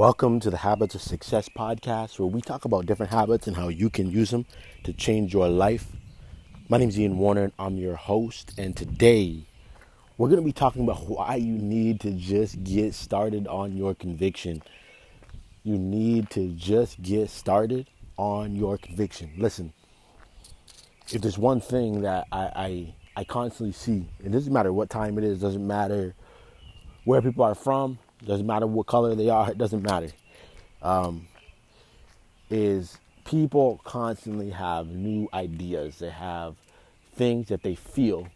Welcome to the Habits of Success podcast, where we talk about different habits and how you can use them to change your life. My name is Ian Warner and I'm your host. And today we're going to be talking about why you need to just get started on your conviction. You need to just get started on your conviction. Listen, if there's one thing that I constantly see, it doesn't matter what time it is, it doesn't matter where people are from, it doesn't matter what color they are, it doesn't matter, is people constantly have new ideas. They have things that they feel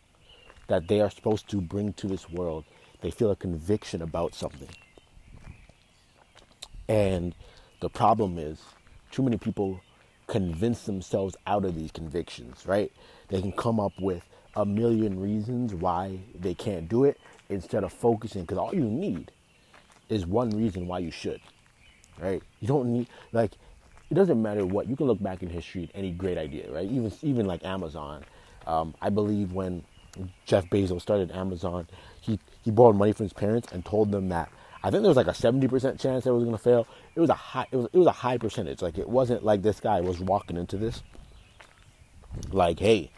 that they are supposed to bring to this world. They feel a conviction about something. And the problem is too many people convince themselves out of these convictions, right? They can come up with a million reasons why they can't do it instead of focusing, because all you need is one reason why you should, right? You don't need, like, it doesn't matter what. You can look back in history at any great idea, right? Even like Amazon. I believe when Jeff Bezos started Amazon, he borrowed money from his parents and told them that I think there was like a 70% chance that it was going to fail. It was a high percentage. Like, it wasn't like this guy was walking into this like, hey,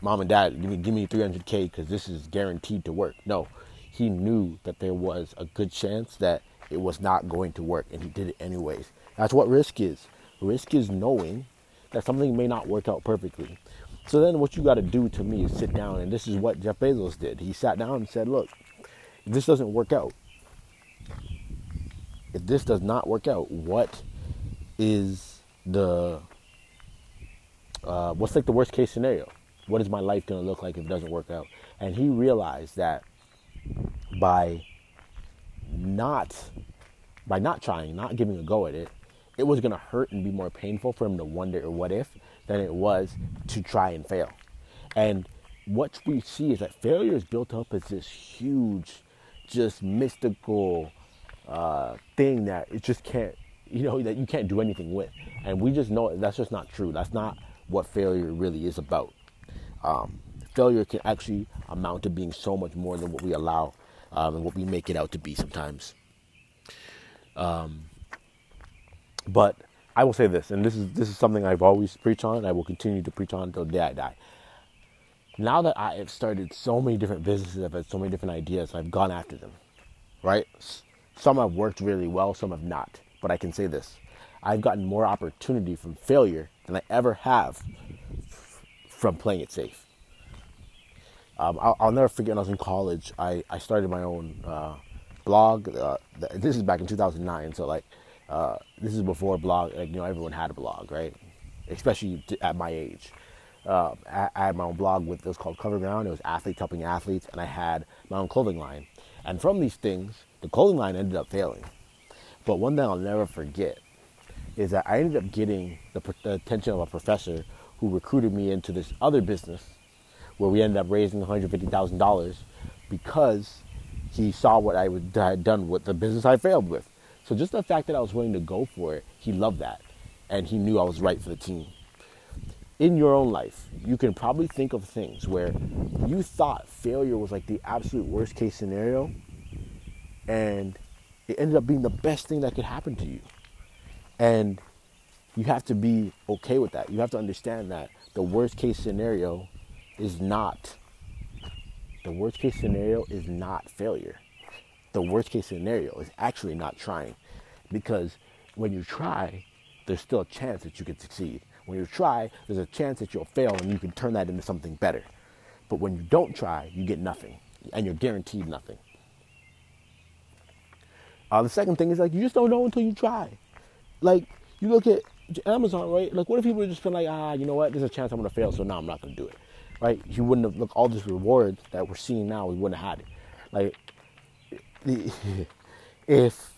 mom and dad, give me 300K because this is guaranteed to work. No, he knew that there was a good chance that it was not going to work, and he did it anyways. That's what risk is. Risk is knowing that something may not work out perfectly. So then what you got to do, to me, is sit down, and this is what Jeff Bezos did. He sat down and said, look, if this doesn't work out, if this does not work out, what is the, what's like the worst case scenario? What is my life going to look like if it doesn't work out? And he realized that by not trying, not giving a go at it, it was going to hurt and be more painful for him to wonder what if than it was to try and fail. And what we see is that failure is built up as this huge, just mystical thing that it just can't, that you can't do anything with. And we just know that's just not true. That's not what failure really is about. Failure can actually amount to being so much more than what we allow and what we make it out to be sometimes. But I will say this, and this is something I've always preached on, and I will continue to preach on until the day I die. Now that I have started so many different businesses, I've had so many different ideas, I've gone after them, right? Some have worked really well, some have not. But I can say this, I've gotten more opportunity from failure than I ever have from playing it safe. I'll never forget when I was in college, I started my own blog. This is back in 2009, so this is before blog. Everyone had a blog, right? Especially at my age. I had my own blog with, it was called Coverground. It was athletes helping athletes, and I had my own clothing line. And from these things, the clothing line ended up failing. But one thing I'll never forget is that I ended up getting the attention of a professor who recruited me into this other business, where we ended up raising $150,000 because he saw what I had done with the business I failed with. So just the fact that I was willing to go for it, he loved that. And he knew I was right for the team. In your own life, you can probably think of things where you thought failure was like the absolute worst case scenario, and it ended up being the best thing that could happen to you. And you have to be okay with that. You have to understand that the worst case scenario is not failure. The worst case scenario is actually not trying, because when you try, there's still a chance that you can succeed. When you try, there's a chance that you'll fail and you can turn that into something better. But when you don't try, you get nothing, and you're guaranteed nothing. The second thing is, like, you just don't know until you try. Like, you look at Amazon, right? Like, what if people just feel like, there's a chance I'm gonna fail, so now I'm not gonna do it. Right, you wouldn't have, look, all this reward that we're seeing now, we wouldn't have had it. Like, if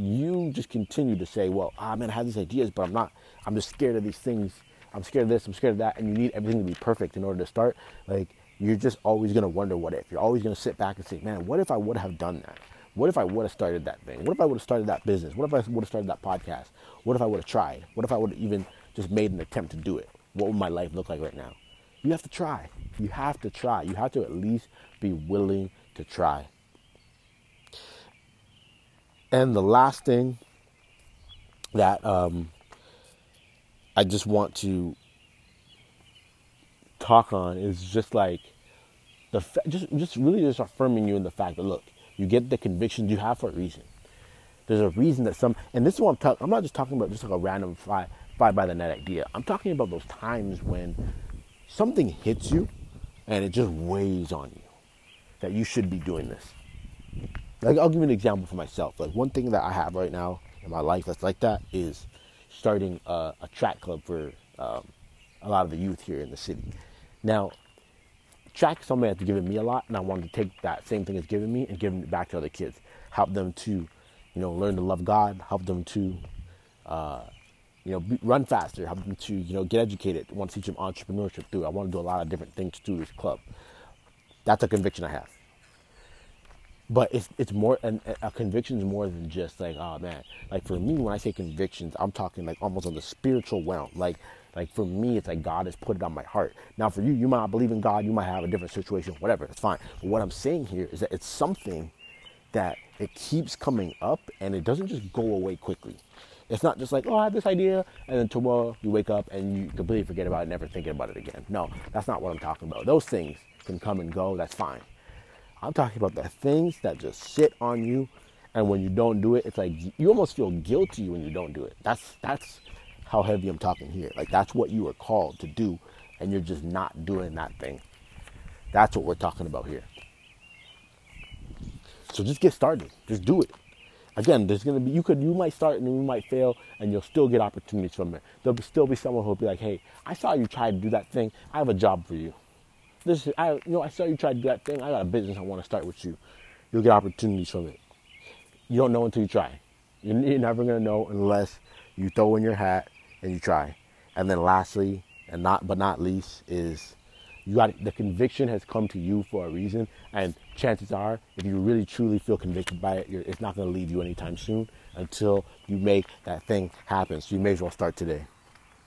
you just continue to say, well, I have these ideas, but I'm just scared of these things. I'm scared of this, I'm scared of that, and you need everything to be perfect in order to start. Like, you're just always going to wonder what if. You're always going to sit back and say, man, what if I would have done that? What if I would have started that thing? What if I would have started that business? What if I would have started that podcast? What if I would have tried? What if I would have even just made an attempt to do it? What would my life look like right now? You have to try. You have to try. You have to at least be willing to try. And the last thing that I just want to talk on is just like just really affirming you in the fact that, look, you get the convictions you have for a reason. There's a reason that some, and this is what I'm talking. I'm not just talking about just like a random fly by the net idea. I'm talking about those times when something hits you and it just weighs on you that you should be doing this. Like, I'll give you an example for myself. Like, one thing that I have right now in my life that's like that is starting a track club for a lot of the youth here in the city. Now, track is something that's given me a lot, and I wanted to take that same thing it's given me and give it back to other kids. Help them to, learn to love God. Help them to, run faster. Help them to, get educated. I want to teach them entrepreneurship through. I want to do a lot of different things through this club. That's a conviction I have. But it's more, and a conviction is more than just like, oh man. Like, for me, when I say convictions, I'm talking like almost on the spiritual realm. Like for me, it's like God has put it on my heart. Now for you, you might not believe in God. You might have a different situation, whatever. It's fine. But what I'm saying here is that it's something that it keeps coming up, and it doesn't just go away quickly. It's not just like, oh, I have this idea, and then tomorrow you wake up and you completely forget about it, never thinking about it again. No, that's not what I'm talking about. Those things can come and go. That's fine. I'm talking about the things that just sit on you, and when you don't do it, it's like you almost feel guilty when you don't do it. That's how heavy I'm talking here. Like, that's what you are called to do, and you're just not doing that thing. That's what we're talking about here. So just get started. Just do it. Again, there's gonna be you might start and you might fail, and you'll still get opportunities from it. There'll still be someone who'll be like, hey, I saw you try to do that thing. I have a job for you. I saw you try to do that thing. I got a business I want to start with you. You'll get opportunities from it. You don't know until you try. You're never going to know unless you throw in your hat and you try. And then lastly, but not least, is the conviction has come to you for a reason. And chances are, if you really truly feel convicted by it, it's not going to leave you anytime soon until you make that thing happen. So you may as well start today.